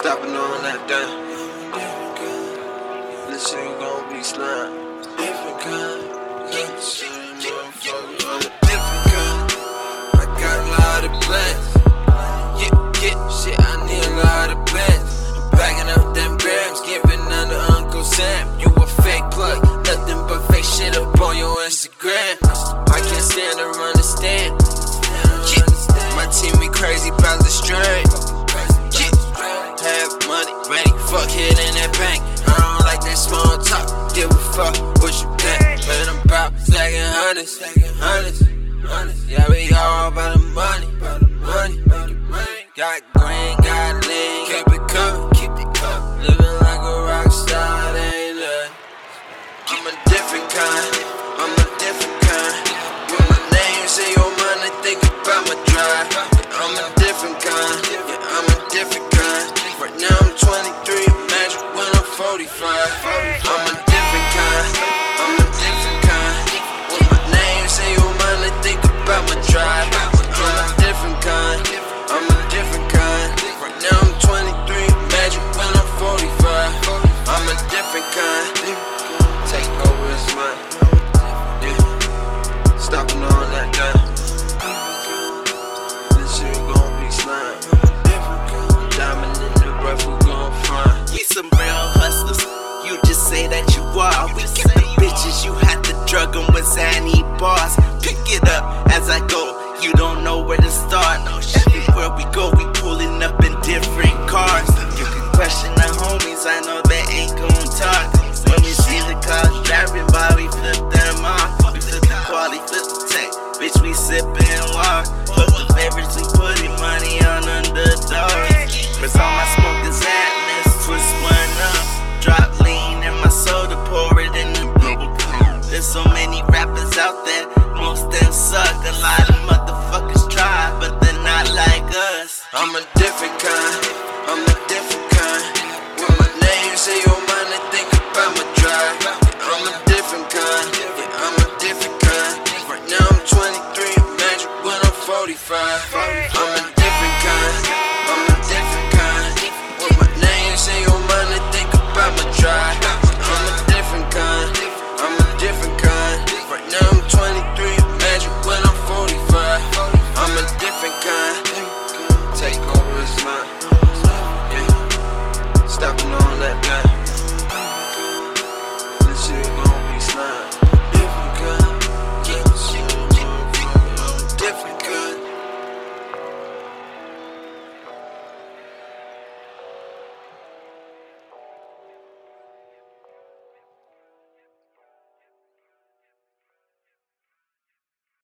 Stopping on that down. This ain't gon' be slime. Different kind. Different kind. I got a lot of plans. Shit, I need a lot of plans. I'm backing up them grams, giving under Uncle Sam. You a fake plug, nothing but fake shit up on your Instagram. I can't stand or understand. My team be crazy about the strength. Fuck it in that bank. I don't like that small talk. Give a fuck what you think. Man, I'm about stacking hundreds, Yeah, we all about the money, Got green, got lean, keep it covered, Living like a rock star, that ain't nothing. I'm a different kind, When my name say your money, think about my drive. I'm a different kind, yeah, I'm a different kind. Right now I'm 23, imagine when I'm 45. I'm a different kind, When my name say your mind, think about my tribe. I'm a different kind, Right now I'm 23, imagine when I'm 45. I'm a different kind, take over this money. Yeah, stopping all that gun. This shit gon' be slime. We some real hustlers, you just say that you are. We get the bitches, you had to drug them with Zanny bars. Pick it up as I go, you don't know where to start. Everywhere we go, we pulling up in different cars. You can question the homies, I know they ain't gon' talk. When we see the cars driving by, we flip them off. We flip the quality, flip the tech, bitch we sippin' walk. Fuck the favorites, we putting money on underdogs. Cause all my smoke is at twist one up, drop lean in my soda, pour it in the bubble cup. There's so many rappers out there, most them suck. A lot of motherfuckers try, but they're not like us. I'm a different kind, When my name say your